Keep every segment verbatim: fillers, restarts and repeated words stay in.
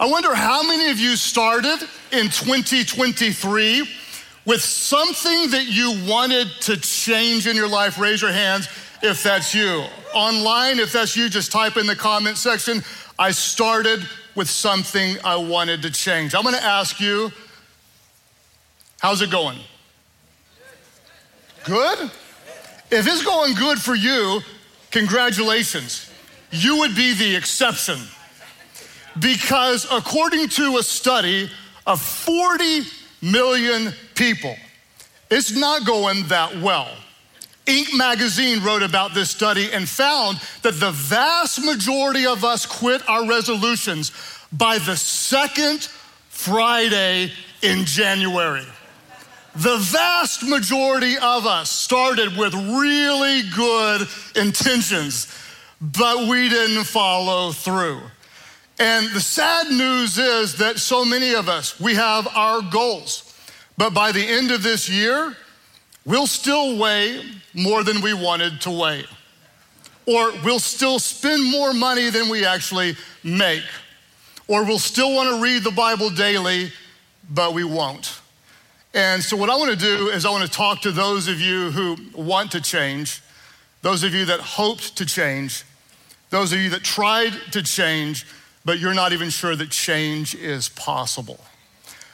I wonder how many of you started in twenty twenty-three with something that you wanted to change in your life. Raise your hands if that's you. Online, if that's you, just type in the comment section, I started with something I wanted to change. I'm gonna ask you, how's it going? Good? If it's going good for you, congratulations. You would be the exception. Because according to a study of forty million people, it's not going that well. Inc magazine wrote about this study and found that the vast majority of us quit our resolutions by the second Friday in January. The vast majority of us started with really good intentions, but we didn't follow through. And the sad news is that so many of us, we have our goals, but by the end of this year, we'll still weigh more than we wanted to weigh, or we'll still spend more money than we actually make, or we'll still want to read the Bible daily, but we won't. And so what I wanna do is I wanna talk to those of you who want to change, those of you that hoped to change, those of you that tried to change, but you're not even sure that change is possible.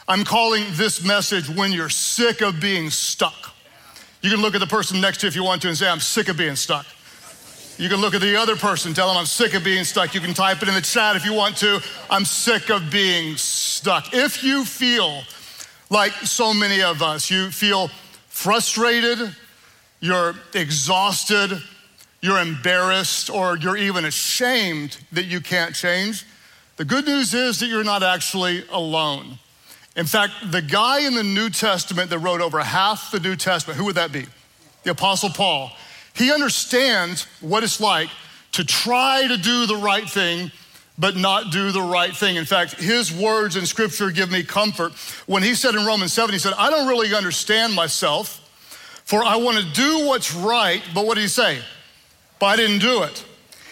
I'm calling this message, When You're Sick of Being Stuck. You can look at the person next to you if you want to and say, I'm sick of being stuck. You can look at the other person, tell them I'm sick of being stuck. You can type it in the chat if you want to. I'm sick of being stuck. If you feel like so many of us, you feel frustrated, you're exhausted, you're embarrassed, or you're even ashamed that you can't change, the good news is that you're not actually alone. In fact, the guy in the New Testament that wrote over half the New Testament, who would that be? The Apostle Paul. He understands what it's like to try to do the right thing but not do the right thing. In fact, his words in scripture give me comfort. When he said in Romans seven, he said, I don't really understand myself, for I wanna do what's right, but what did he say? But I didn't do it.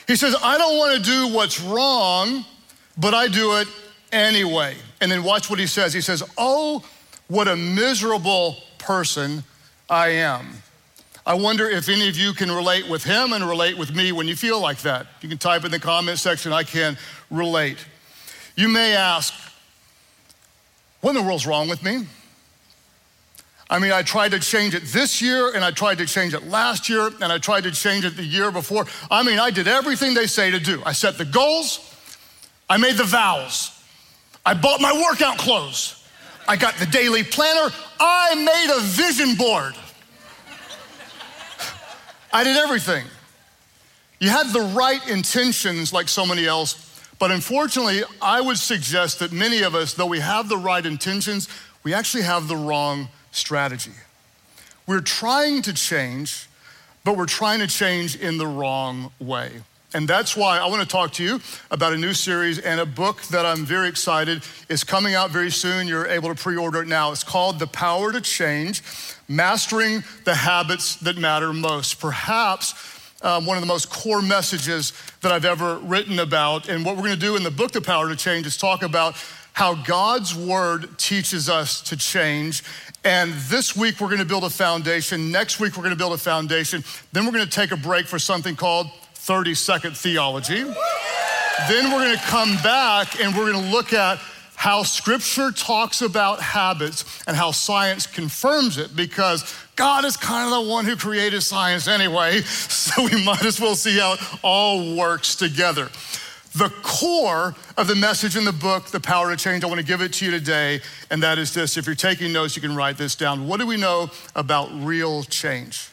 He says, I don't wanna do what's wrong, but I do it anyway. And then watch what he says. He says, oh, what a miserable person I am. I wonder if any of you can relate with him and relate with me when you feel like that. You can type in the comment section, I can relate. You may ask, what in the world's wrong with me? I mean, I tried to change it this year, and I tried to change it last year, and I tried to change it the year before. I mean, I did everything they say to do. I set the goals, I made the vows, I bought my workout clothes, I got the daily planner, I made a vision board. I did everything. You had the right intentions like so many else, but unfortunately, I would suggest that many of us, though we have the right intentions, we actually have the wrong strategy. We're trying to change, but we're trying to change in the wrong way. And that's why I wanna talk to you about a new series and a book that I'm very excited is coming out very soon. You're able to pre-order it now. It's called The Power to Change, Mastering the Habits That Matter Most. Perhaps um, one of the most core messages that I've ever written about. And what we're gonna do in the book, The Power to Change, is talk about how God's word teaches us to change. And this week we're gonna build a foundation. Next week we're gonna build a foundation. Then we're gonna take a break for something called thirty second theology. Then we're gonna come back and we're gonna look at how scripture talks about habits and how science confirms it, because God is kind of the one who created science anyway, so we might as well see how it all works together. The core of the message in the book, The Power to Change, I wanna give it to you today, and that is this. If you're taking notes, you can write this down. What do we know about real change?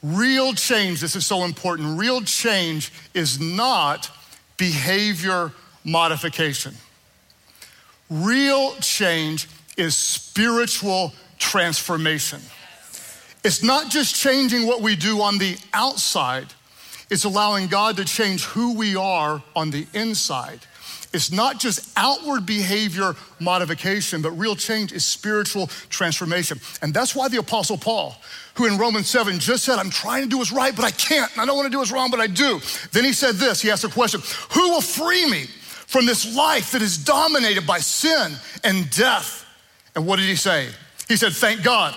Real change, this is so important, real change is not behavior modification. Real change is spiritual transformation. It's not just changing what we do on the outside, it's allowing God to change who we are on the inside. It's not just outward behavior modification, but real change is spiritual transformation. And that's why the Apostle Paul, who in Romans seven just said, I'm trying to do what's right, but I can't. And I don't wanna do what's wrong, but I do. Then he said this, he asked a question, who will free me from this life that is dominated by sin and death. And what did he say? He said, thank God.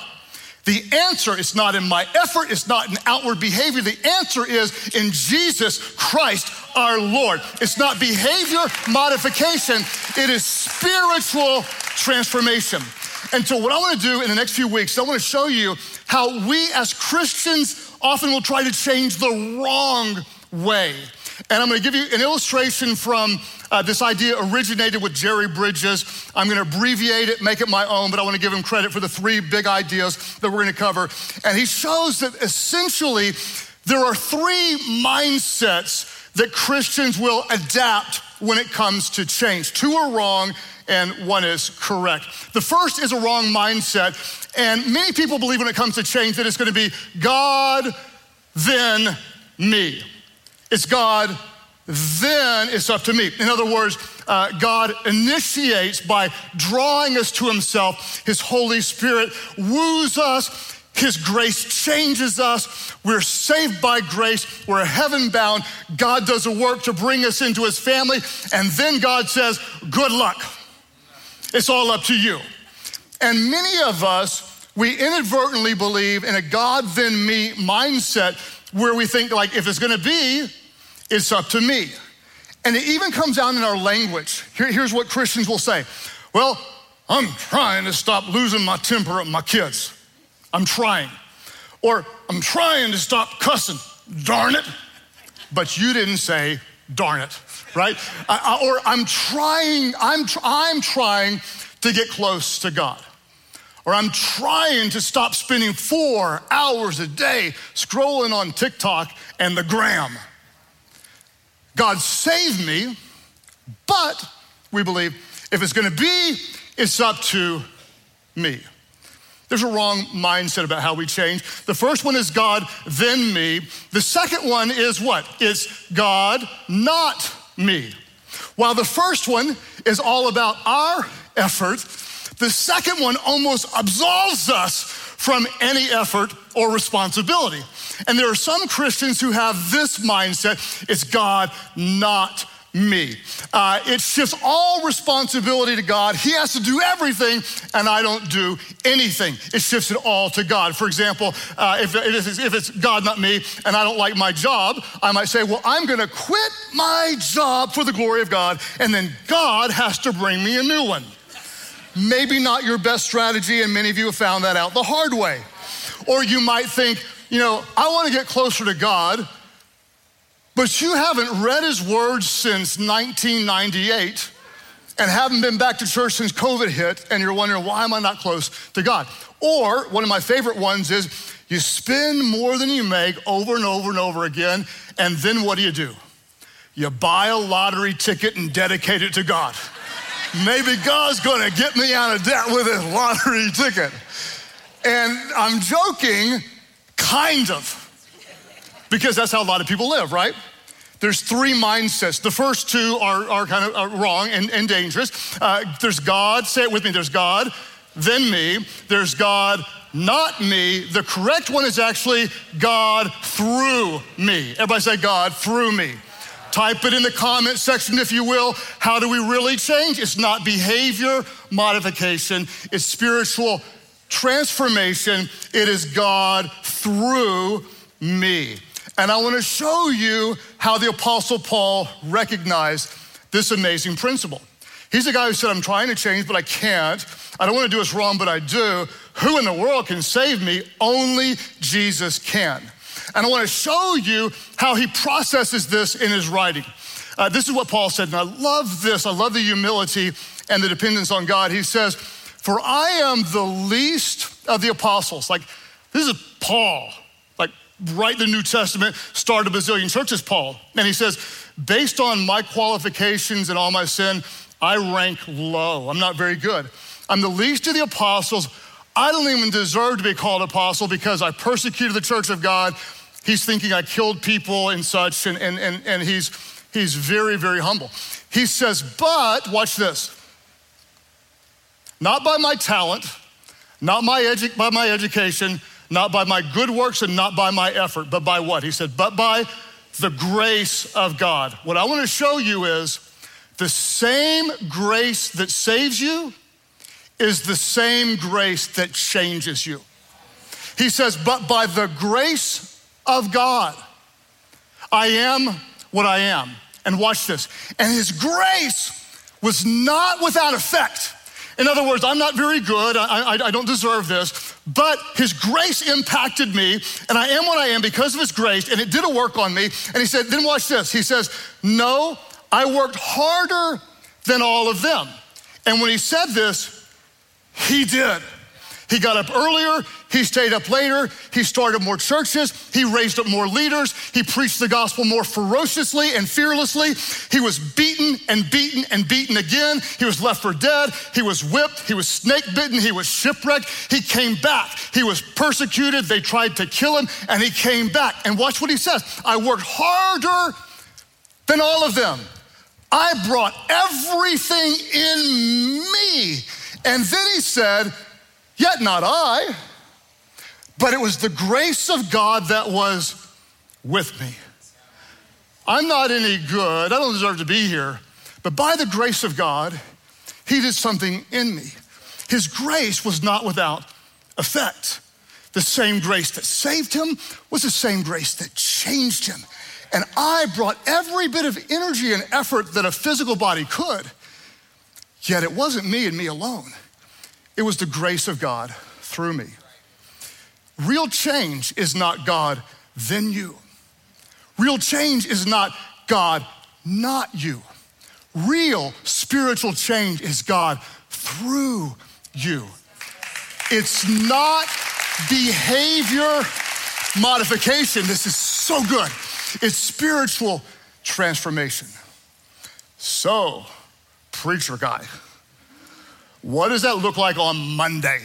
The answer is not in my effort, it's not in outward behavior. The answer is in Jesus Christ, our Lord. It's not behavior modification, it is spiritual transformation. And so what I wanna do in the next few weeks, I wanna show you how we as Christians often will try to change the wrong way. And I'm gonna give you an illustration from uh, this idea originated with Jerry Bridges. I'm gonna abbreviate it, make it my own, but I wanna give him credit for the three big ideas that we're gonna cover. And he shows that essentially there are three mindsets that Christians will adapt when it comes to change. Two are wrong and one is correct. The first is a wrong mindset. And many people believe when it comes to change that it's gonna be God, then me. It's God, then it's up to me. In other words, uh, God initiates by drawing us to himself. His Holy Spirit woos us. His grace changes us. We're saved by grace. We're heaven bound. God does a work to bring us into his family. And then God says, good luck. It's all up to you. And many of us, we inadvertently believe in a God, then me mindset where we think like, if it's gonna be, it's up to me. And it even comes out in our language. Here, here's what Christians will say. Well, I'm trying to stop losing my temper at my kids. I'm trying. Or I'm trying to stop cussing, darn it. But you didn't say darn it, right? I, I, or I'm trying, I'm, tr- I'm trying to get close to God. Or I'm trying to stop spending four hours a day scrolling on TikTok and the gram. God saved me, but we believe if it's gonna be, it's up to me. There's a wrong mindset about how we change. The first one is God, then me. The second one is what? It's God, not me. While the first one is all about our efforts, the second one almost absolves us from any effort or responsibility. And there are some Christians who have this mindset, it's God, not me. Uh, it shifts all responsibility to God. He has to do everything and I don't do anything. It shifts it all to God. For example, uh, if, if, it's, if it's God, not me, and I don't like my job, I might say, well, I'm gonna quit my job for the glory of God, and then God has to bring me a new one. Maybe not your best strategy, and many of you have found that out the hard way. Or you might think, you know, I want to get closer to God, but you haven't read his word since nineteen ninety-eight and haven't been back to church since COVID hit, and you're wondering, why am I not close to God? Or one of my favorite ones is you spend more than you make over and over and over again, and then what do you do? You buy a lottery ticket and dedicate it to God. Maybe God's gonna get me out of debt with his lottery ticket. And I'm joking, kind of, because that's how a lot of people live, right? There's three mindsets. The first two are, are kind of are wrong and, and dangerous. Uh, there's God, say it with me, there's God, then me. There's God, not me. The correct one is actually God through me. Everybody say God through me. Type it in the comment section, if you will. How do we really change? It's not behavior modification, it's spiritual transformation. It is God through me. And I wanna show you how the Apostle Paul recognized this amazing principle. He's the guy who said, I'm trying to change, but I can't. I don't wanna do what's wrong, but I do. Who in the world can save me? Only Jesus can. And I wanna show you how he processes this in his writing. Uh, this is what Paul said, and I love this. I love the humility and the dependence on God. He says, for I am the least of the apostles. Like, this is Paul, like right in the New Testament, started a bazillion churches, Paul. And he says, based on my qualifications and all my sin, I rank low. I'm not very good. I'm the least of the apostles. I don't even deserve to be called apostle because I persecuted the church of God. He's thinking I killed people and such, and, and, and, and he's, he's very, very humble. He says, but, watch this, not by my talent, not my edu- by my education, not by my good works, and not by my effort, but by what? He said, but by the grace of God. What I wanna show you is The same grace that saves you is the same grace that changes you. He says, but by the grace of God, I am what I am. And watch this. And his grace was not without effect. In other words, I'm not very good, I, I, I don't deserve this, but his grace impacted me, and I am what I am because of his grace, and it did a work on me. And he said, then watch this. He says, no, I worked harder than all of them. And when he said this, he did. He got up earlier, he stayed up later, he started more churches, he raised up more leaders, he preached the gospel more ferociously and fearlessly. He was beaten and beaten and beaten again. He was left for dead, he was whipped, he was snake bitten, he was shipwrecked. He came back, he was persecuted, they tried to kill him, and he came back. And watch what he says, I worked harder than all of them. I brought everything in me. And then he said, yet not I, but it was the grace of God that was with me. I'm not any good, I don't deserve to be here, but by the grace of God, he did something in me. His grace was not without effect. The same grace that saved him was the same grace that changed him. And I brought every bit of energy and effort that a physical body could, yet it wasn't me and me alone. It was the grace of God through me. Real change is not God, then you. Real change is not God, not you. Real spiritual change is God through you. It's not behavior modification. This is so good. It's spiritual transformation. So, preacher guy, what does that look like on Monday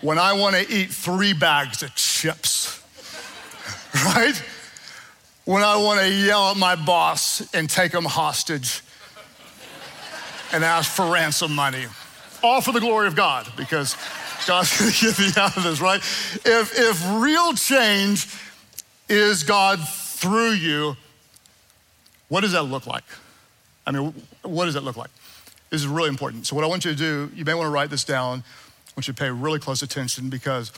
when I want to eat three bags of chips, right? When I want to yell at my boss and take him hostage and ask for ransom money, all for the glory of God, because God's going to get me out of this, right? If, if real change is God through you, what does that look like? I mean, what does that look like? This is really important. So what I want you to do, you may want to write this down. I want you to pay really close attention because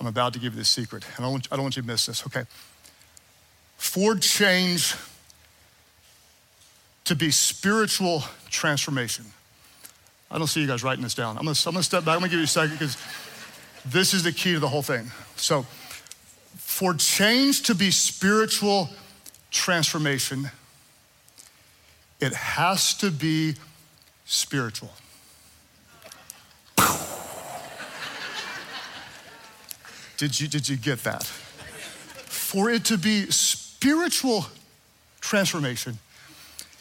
I'm about to give you this secret. And I don't want you, I don't want you to miss this, okay? For change to be spiritual transformation. I don't see you guys writing this down. I'm gonna, I'm gonna step back, I'm gonna give you a second because this is the key to the whole thing. So for change to be spiritual transformation, it has to be spiritual. Did you, did you get that? For it to be spiritual transformation,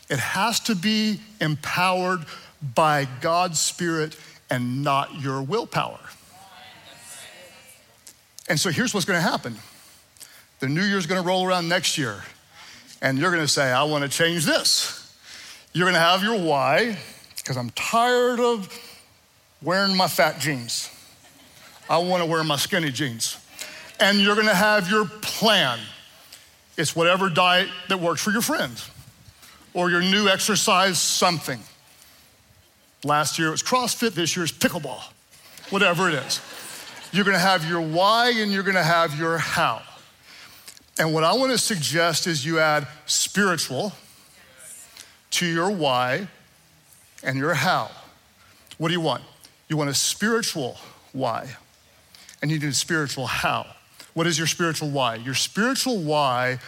it has to be empowered by God's Spirit and not your willpower. And so here's what's gonna happen. The new year's gonna roll around next year and you're gonna say, I wanna change this. You're gonna have your why, because I'm tired of wearing my fat jeans. I wanna wear my skinny jeans. And you're gonna have your plan. It's whatever diet that works for your friend or your new exercise something. Last year it was CrossFit, this year it's pickleball, whatever it is. You're gonna have your why and you're gonna have your how. And what I wanna suggest is you add spiritual to your why and your how. What do you want? You want a spiritual why, and you need a spiritual how. What is your spiritual why? Your spiritual why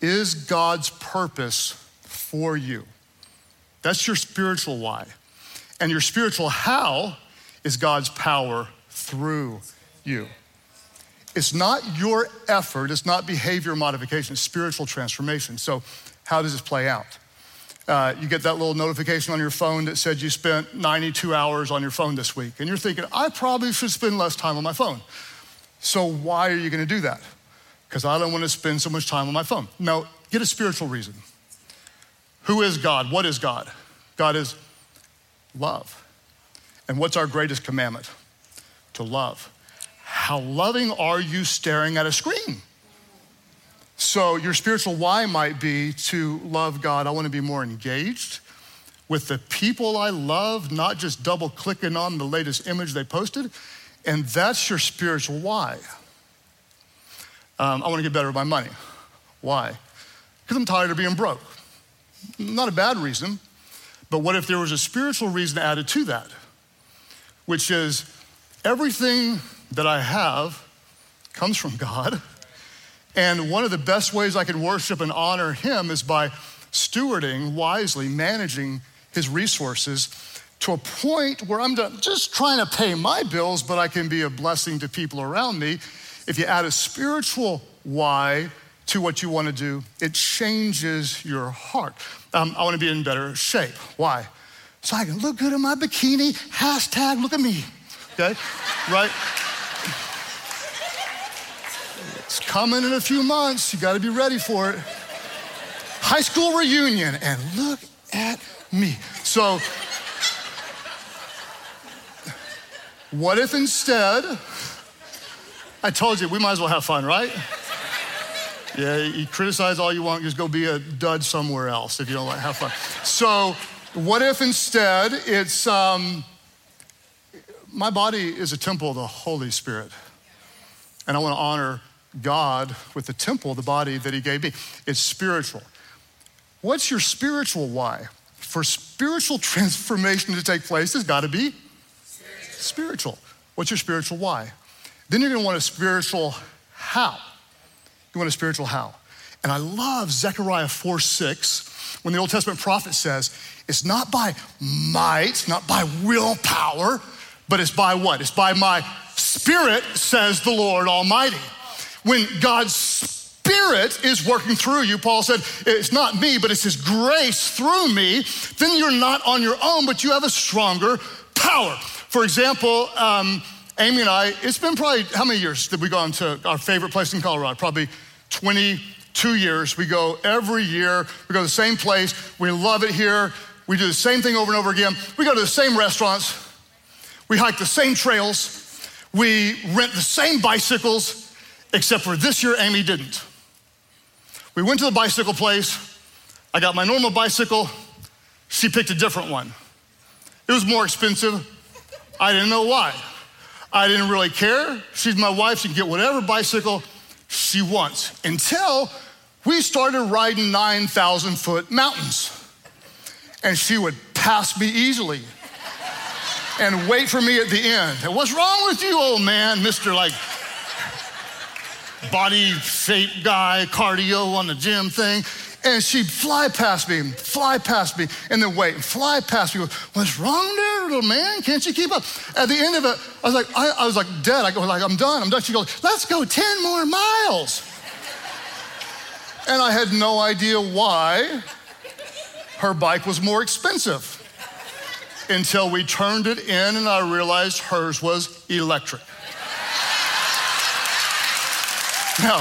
is God's purpose for you. That's your spiritual why. And your spiritual how is God's power through you. It's not your effort, it's not behavior modification, it's spiritual transformation. So how does this play out? Uh, you get that little notification on your phone that said you spent ninety-two hours on your phone this week. And you're thinking, I probably should spend less time on my phone. So why are you gonna do that? Because I don't wanna spend so much time on my phone. No, get a spiritual reason. Who is God? What is God? God is love. And what's our greatest commandment? To love. How loving are you staring at a screen? So your spiritual why might be to love God. I wanna be more engaged. with the people I love, not just double clicking on the latest image they posted. And that's your spiritual why. Um, I wanna get better at my money. Why? Because I'm tired of being broke. Not a bad reason, but what if there was a spiritual reason added to that? Which is, everything that I have comes from God. And one of the best ways I can worship and honor him is by stewarding wisely, managing his resources to a point where I'm just trying to pay my bills, but I can be a blessing to people around me. If you add a spiritual why to what you want to do, it changes your heart. Um, I want to be in better shape. Why? So I can look good in my bikini, hashtag look at me, okay? Right? It's coming in a few months, you gotta be ready for it. High school reunion, and look at me. So, what if instead, I told you, we might as well have fun, right? Yeah, you criticize all you want, just go be a dud somewhere else if you don't like have fun. So what if instead it's, um, my body is a temple of the Holy Spirit. And I wanna honor God with the temple, the body that he gave me. It's spiritual. What's your spiritual why? For spiritual transformation to take place, it's gotta be spiritual. spiritual. What's your spiritual why? Then you're gonna want a spiritual how. You want a spiritual how. And I love Zechariah four six, when the Old Testament prophet says, it's not by might, not by willpower, but it's by what? It's by my spirit, says the Lord Almighty. When God's spirit is working through you, Paul said, it's not me, but it's his grace through me, then you're not on your own, but you have a stronger power. For example, um, Amy and I, it's been probably, how many years did we go to our favorite place in Colorado? Probably twenty-two years. We go every year, we go to the same place, we love it here, we do the same thing over and over again, we go to the same restaurants, we hike the same trails, we rent the same bicycles, except for this year, Amy didn't. We went to the bicycle place, I got my normal bicycle, she picked a different one. It was more expensive, I didn't know why. I didn't really care. She's my wife, she can get whatever bicycle she wants, until we started riding nine thousand foot mountains. And she would pass me easily and wait for me at the end. And what's wrong with you, old man? Mister like body shape guy, cardio on the gym thing. And she'd fly past me, fly past me, and then wait, fly past me. What's wrong there, little man? Can't you keep up? At the end of it, I was like, I, I was like dead. I go like, I'm done, I'm done. She goes, let's go ten more miles. And I had no idea why her bike was more expensive until we turned it in and I realized hers was electric. Now,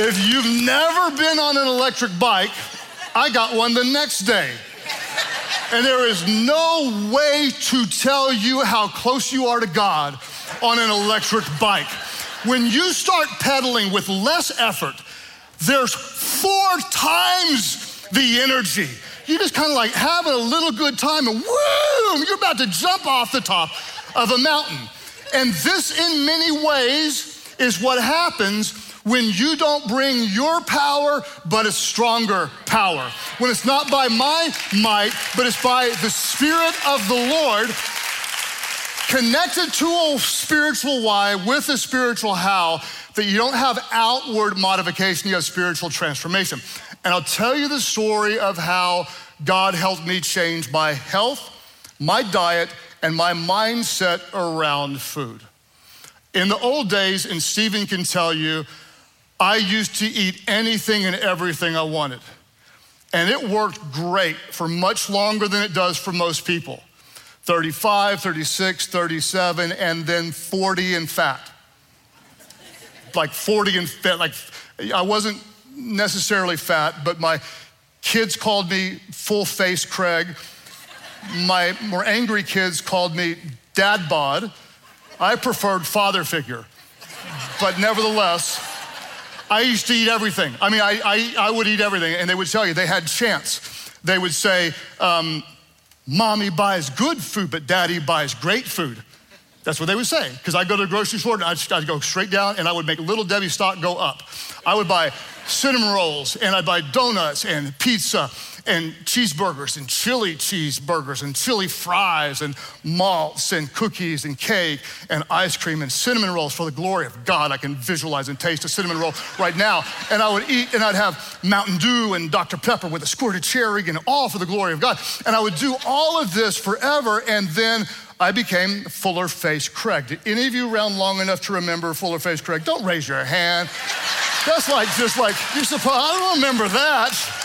if you've never been on an electric bike, I got one the next day. And there is no way to tell you how close you are to God on an electric bike. When you start pedaling with less effort, there's four times the energy. You're just kind of like having a little good time and woo, you're about to jump off the top of a mountain. And this in many ways is what happens when you don't bring your power, but a stronger power. When it's not by my might, but it's by the Spirit of the Lord, connected to a spiritual why with a spiritual how, that you don't have outward modification, you have spiritual transformation. And I'll tell you the story of how God helped me change my health, my diet, and my mindset around food. In the old days, and Stephen can tell you, I used to eat anything and everything I wanted. And it worked great for much longer than it does for most people. thirty-five, thirty-six, thirty-seven, and then forty and fat. Like forty and fat, like I wasn't necessarily fat, but my kids called me full face Craig. My more angry kids called me dad bod. I preferred father figure, but nevertheless, I used to eat everything. I mean, I, I, I would eat everything, and they would tell you they had chance. They would say, um, mommy buys good food, but daddy buys great food. That's what they would say, because I'd go to the grocery store, and I'd, I'd go straight down, and I would make Little Debbie stock go up. I would buy cinnamon rolls, and I'd buy donuts and pizza and cheeseburgers and chili cheeseburgers and chili fries and malts and cookies and cake and ice cream and cinnamon rolls. For the glory of God, I can visualize and taste a cinnamon roll right now. And I would eat, and I'd have Mountain Dew and Doctor Pepper with a squirt of cherry, and all for the glory of God. And I would do all of this forever, and then I became Fuller Face Craig. Did any of you around long enough to remember Fuller Face Craig? Don't raise your hand. That's like, just like, you're supposed, I don't remember that.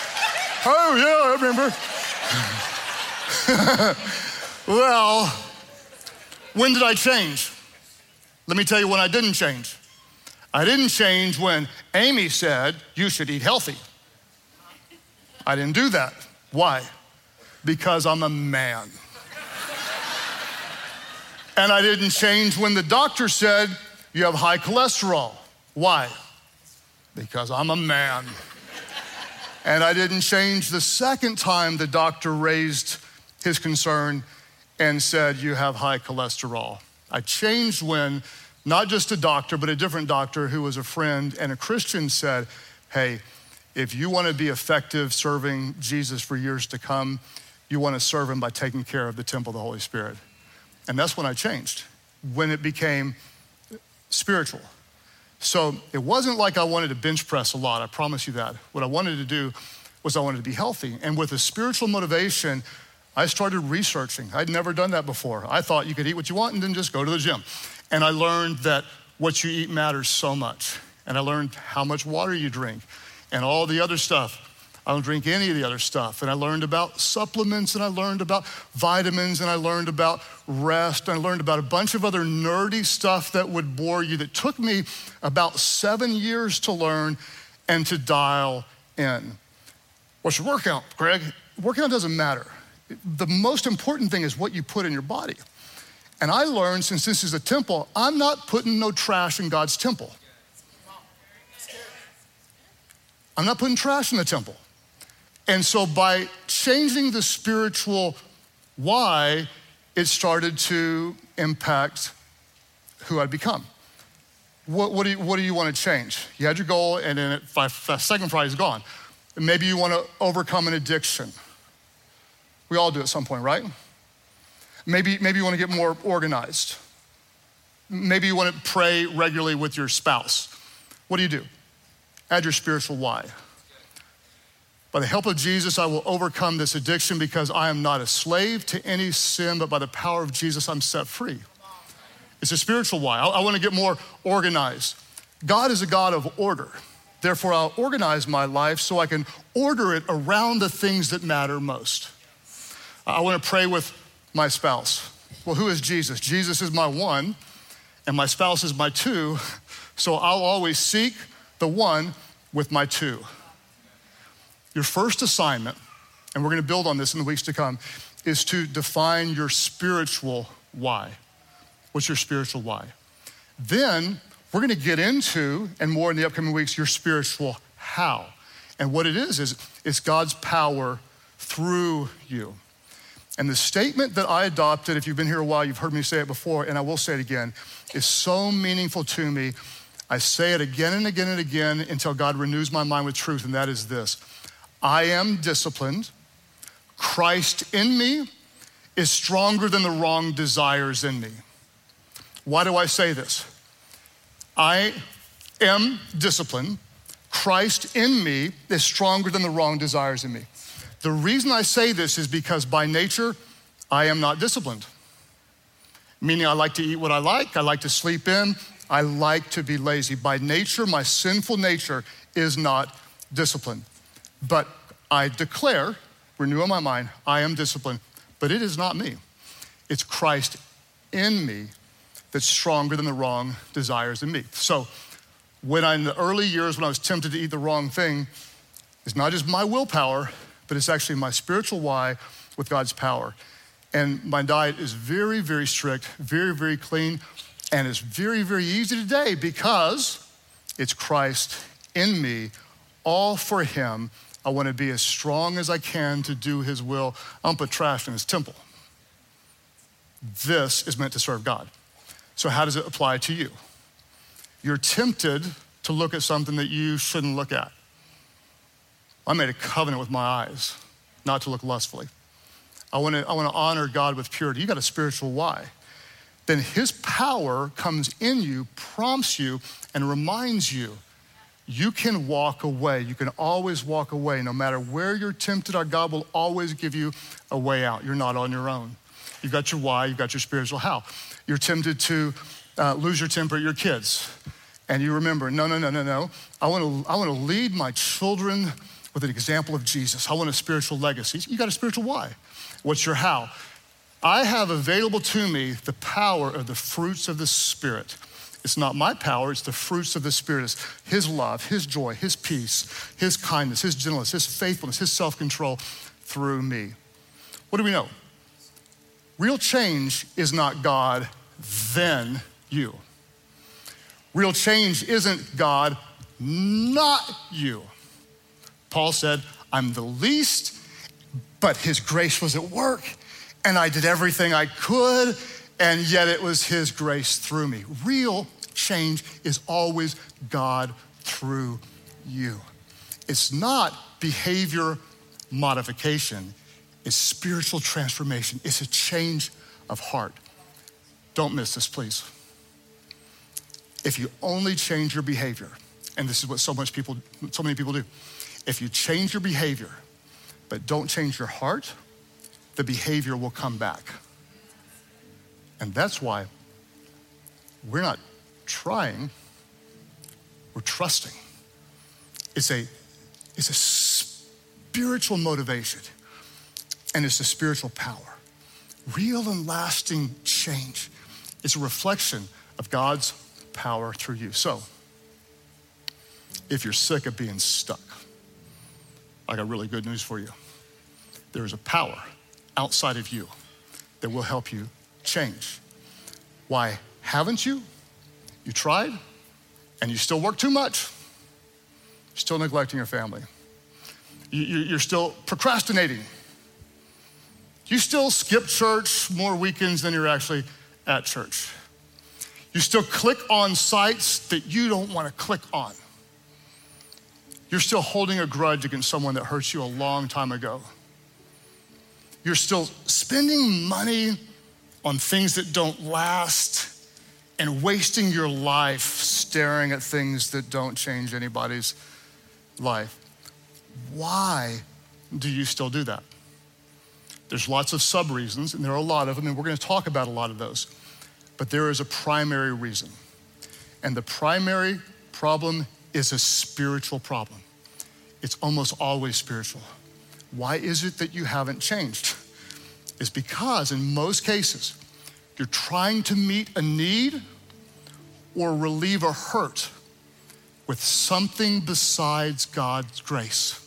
Oh yeah, I remember. Well, when did I change? Let me tell you when I didn't change. I didn't change when Amy said, you should eat healthy. I didn't do that. Why? Because I'm a man. And I didn't change when the doctor said, you have high cholesterol. Why? Because I'm a man. And I didn't change the second time the doctor raised his concern and said, you have high cholesterol. I changed when not just a doctor, but a different doctor who was a friend and a Christian said, hey, if you want to be effective serving Jesus for years to come, you want to serve him by taking care of the temple of the Holy Spirit. And that's when I changed, when it became spiritual. So it wasn't like I wanted to bench press a lot, I promise you that. What I wanted to do was I wanted to be healthy. And with a spiritual motivation, I started researching. I'd never done that before. I thought you could eat what you want and then just go to the gym. And I learned that what you eat matters so much. And I learned how much water you drink and all the other stuff. I don't drink any of the other stuff. And I learned about supplements, and I learned about vitamins, and I learned about rest, and I learned about a bunch of other nerdy stuff that would bore you that took me about seven years to learn and to dial in. What's your workout, Greg? Workout doesn't matter. The most important thing is what you put in your body. And I learned, since this is a temple, I'm not putting no trash in God's temple. I'm not putting trash in the temple. And so by changing the spiritual why, it started to impact who I'd become. What, what, do, you, what do you want to change? You had your goal, and then it, five, five, second priority is gone. Maybe you want to overcome an addiction. We all do at some point, right? Maybe, maybe you want to get more organized. Maybe you want to pray regularly with your spouse. What do you do? Add your spiritual why. By the help of Jesus, I will overcome this addiction because I am not a slave to any sin, but by the power of Jesus, I'm set free. It's a spiritual why. I, I want to get more organized. God is a God of order. Therefore, I'll organize my life so I can order it around the things that matter most. I want to pray with my spouse. Well, who is Jesus? Jesus is my one, and my spouse is my two, so I'll always seek the one with my two. Your first assignment, and we're gonna build on this in the weeks to come, is to define your spiritual why. What's your spiritual why? Then we're gonna get into, and more in the upcoming weeks, your spiritual how. And what it is, is it's God's power through you. And the statement that I adopted, if you've been here a while, you've heard me say it before, and I will say it again, is so meaningful to me. I say it again and again and again until God renews my mind with truth, and that is this. I am disciplined. Christ in me is stronger than the wrong desires in me. Why do I say this? I am disciplined. Christ in me is stronger than the wrong desires in me. The reason I say this is because by nature, I am not disciplined. Meaning I like to eat what I like. I like to sleep in. I like to be lazy. By nature, my sinful nature is not disciplined. But I declare, renew in my mind, I am disciplined, but it is not me. It's Christ in me that's stronger than the wrong desires in me. So when I, in the early years, when I was tempted to eat the wrong thing, it's not just my willpower, but it's actually my spiritual why with God's power. And my diet is very, very strict, very, very clean, and it's very, very easy today because it's Christ in me, all for him. I want to be as strong as I can to do his will. I don't put trash in his temple. This is meant to serve God. So how does it apply to you? You're tempted to look at something that you shouldn't look at. I made a covenant with my eyes not to look lustfully. I want to I want to honor God with purity. You got a spiritual why. Then his power comes in you, prompts you, and reminds you, you can walk away. You can always walk away. No matter where you're tempted, our God will always give you a way out. You're not on your own. You've got your why, you've got your spiritual how. You're tempted to uh, lose your temper at your kids. And you remember, no, no, no, no, no. I want to I want to lead my children with an example of Jesus. I want a spiritual legacy. You got a spiritual why. What's your how? I have available to me the power of the fruits of the Spirit. It's not my power, it's the fruits of the Spirit. It's his love, his joy, his peace, his kindness, his gentleness, his faithfulness, his self-control through me. What do we know? Real change is not God, then you. Real change isn't God, not you. Paul said, I'm the least, but his grace was at work, and I did everything I could, and yet it was his grace through me. Real change is always God through you. It's not behavior modification, it's spiritual transformation. It's a change of heart. Don't miss this, please. If you only change your behavior, and this is what so much people, so many people do, if you change your behavior, but don't change your heart, the behavior will come back. And that's why we're not trying, we're trusting. It's a, it's a spiritual motivation, and it's a spiritual power. Real and lasting change. It's a reflection of God's power through you. So, if you're sick of being stuck, I got really good news for you. There is a power outside of you that will help you change. Why haven't you? You tried and you still work too much. You're still neglecting your family. You're still procrastinating. You still skip church more weekends than you're actually at church. You still click on sites that you don't want to click on. You're still holding a grudge against someone that hurt you a long time ago. You're still spending money on things that don't last and wasting your life staring at things that don't change anybody's life. Why do you still do that? There's lots of sub reasons, and there are a lot of them, and we're going to talk about a lot of those. But there is a primary reason. And the primary problem is a spiritual problem. It's almost always spiritual. Why is it that you haven't changed? It's because in most cases, you're trying to meet a need or relieve a hurt with something besides God's grace.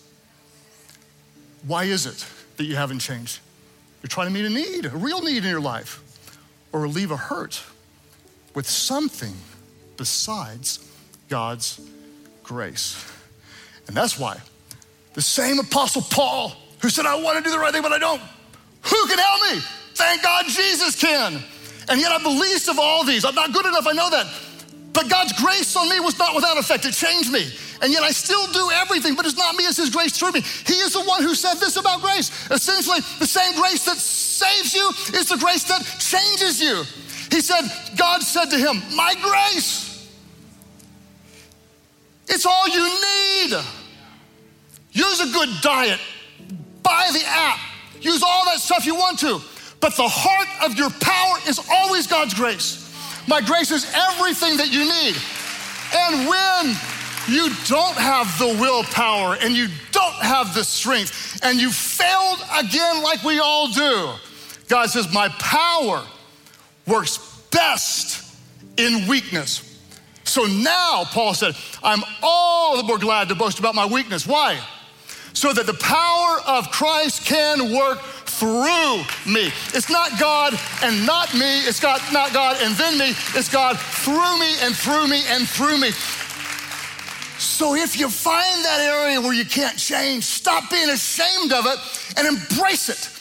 Why is it that you haven't changed? You're trying to meet a need, a real need in your life, or relieve a hurt with something besides God's grace. And that's why the same Apostle Paul who said, I want to do the right thing, but I don't. Who can help me? Thank God Jesus can. And yet I'm the least of all these. I'm not good enough, I know that. But God's grace on me was not without effect. It changed me. And yet I still do everything, but it's not me, it's his grace through me. He is the one who said this about grace. Essentially, the same grace that saves you is the grace that changes you. He said, God said to him, my grace, it's all you need. Use a good diet, buy the app, use all that stuff you want to, but the heart of your power is always God's grace. My grace is everything that you need. And when you don't have the willpower and you don't have the strength and you failed again like we all do, God says, my power works best in weakness. So now, Paul said, I'm all the more glad to boast about my weakness. Why? So that the power of Christ can work through me. It's not God and not me. It's God, not God and then me. It's God through me and through me and through me. So if you find that area where you can't change, stop being ashamed of it and embrace it.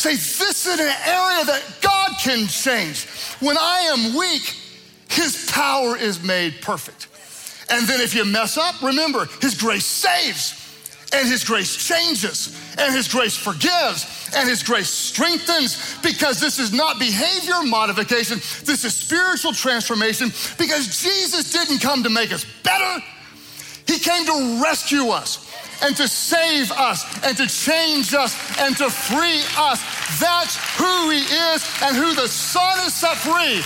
Say, this is an area that God can change. When I am weak, his power is made perfect. And then if you mess up, remember, his grace saves, and his grace changes, and his grace forgives, and his grace strengthens, because this is not behavior modification, this is spiritual transformation, because Jesus didn't come to make us better, he came to rescue us, and to save us, and to change us, and to free us. That's who he is, and who the Son has set free.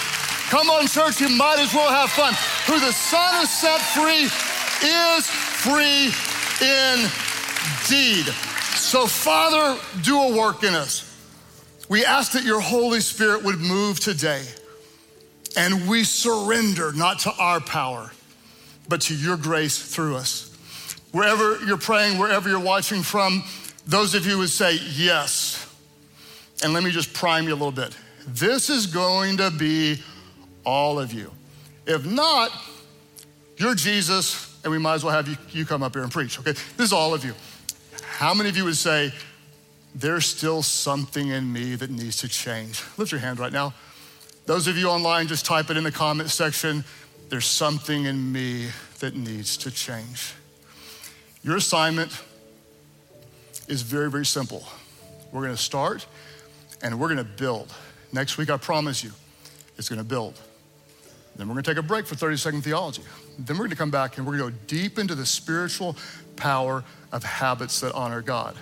Come on, church, you might as well have fun. Who the Son has set free is free indeed. So, Father, do a work in us. We ask that your Holy Spirit would move today, and we surrender not to our power, but to your grace through us. Wherever you're praying, wherever you're watching from, those of you would say yes. And let me just prime you a little bit. This is going to be all of you. If not, you're Jesus, and we might as well have you, you come up here and preach, okay? This is all of you. How many of you would say, there's still something in me that needs to change? Lift your hand right now. Those of you online, just type it in the comment section. There's something in me that needs to change. Your assignment is very, very simple. We're gonna start, and we're gonna build. Next week, I promise you, it's gonna build. Then we're gonna take a break for thirty second theology. Then we're gonna come back and we're gonna go deep into the spiritual power of habits that honor God.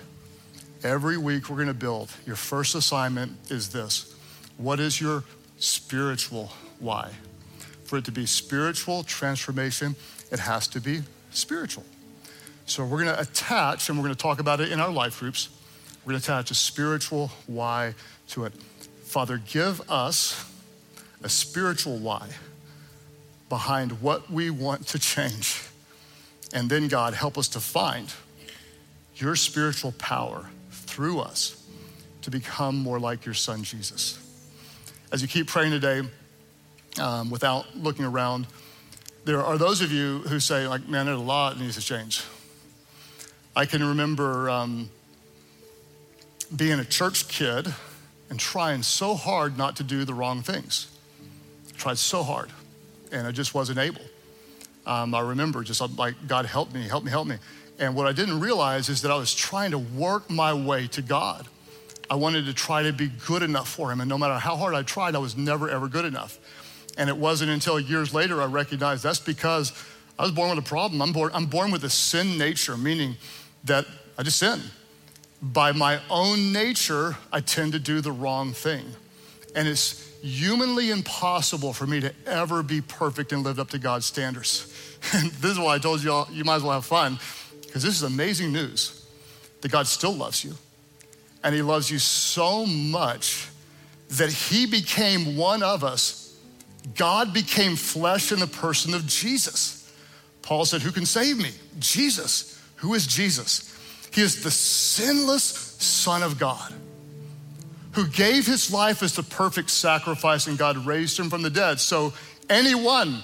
Every week we're gonna build. Your first assignment is this. What is your spiritual why? For it to be spiritual transformation, it has to be spiritual. So we're gonna attach, and we're gonna talk about it in our life groups, we're gonna attach a spiritual why to it. Father, give us a spiritual why behind what we want to change. And then God, help us to find your spiritual power through us to become more like your son, Jesus. As you keep praying today, um, without looking around, there are those of you who say, like, man, there's a lot that needs to change. I can remember um, being a church kid and trying so hard not to do the wrong things. I tried so hard. And I just wasn't able. Um, I remember just like, God, help me, help me, help me. And what I didn't realize is that I was trying to work my way to God. I wanted to try to be good enough for him. And no matter how hard I tried, I was never, ever good enough. And it wasn't until years later I recognized that's because I was born with a problem. I'm born, I'm born with a sin nature, meaning that I just sin. By my own nature, I tend to do the wrong thing. And it's humanly impossible for me to ever be perfect and live up to God's standards. And this is why I told you all, you might as well have fun, because this is amazing news that God still loves you. And he loves you so much that he became one of us. God became flesh in the person of Jesus. Paul said, who can save me? Jesus. Who is Jesus? He is the sinless Son of God, who gave his life as the perfect sacrifice, and God raised him from the dead. So anyone,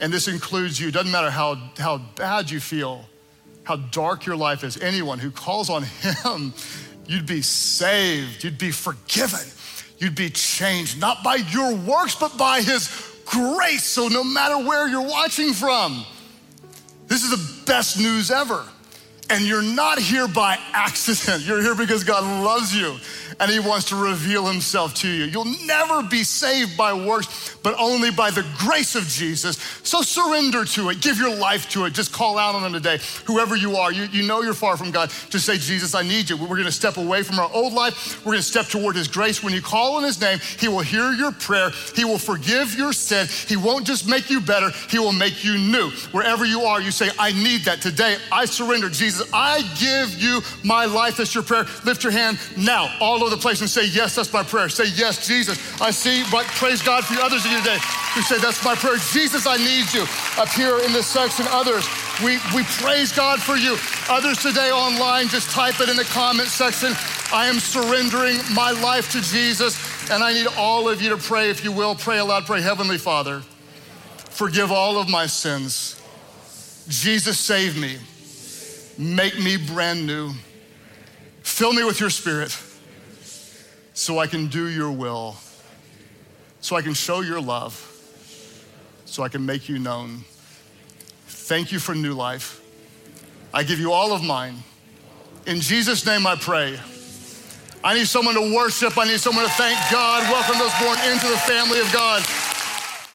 and this includes you, doesn't matter how, how bad you feel, how dark your life is, anyone who calls on him, you'd be saved, you'd be forgiven, you'd be changed, not by your works, but by his grace. So no matter where you're watching from, this is the best news ever. And you're not here by accident. You're here because God loves you and he wants to reveal himself to you. You'll never be saved by works, but only by the grace of Jesus. So surrender to it, give your life to it. Just call out on him today. Whoever you are, you, you know you're far from God. Just say, Jesus, I need you. We're gonna step away from our old life. We're gonna step toward his grace. When you call on his name, he will hear your prayer. He will forgive your sin. He won't just make you better, he will make you new. Wherever you are, you say, I need that today. I surrender, Jesus. I give you my life. That's your prayer. Lift your hand now all over the place and say, yes, that's my prayer. Say, yes, Jesus. I see, but praise God for you. Others of you today who say, that's my prayer. Jesus, I need you. Up here in this section, others, we, we praise God for you. Others today online, just type it in the comment section. I am surrendering my life to Jesus, and I need all of you to pray, if you will. Pray aloud, pray, Heavenly Father, forgive all of my sins. Jesus, save me. Make me brand new. Fill me with your Spirit so I can do your will, so I can show your love, so I can make you known. Thank you for new life. I give you all of mine. In Jesus' name I pray. I need someone to worship. I need someone to thank God. Welcome those born into the family of God.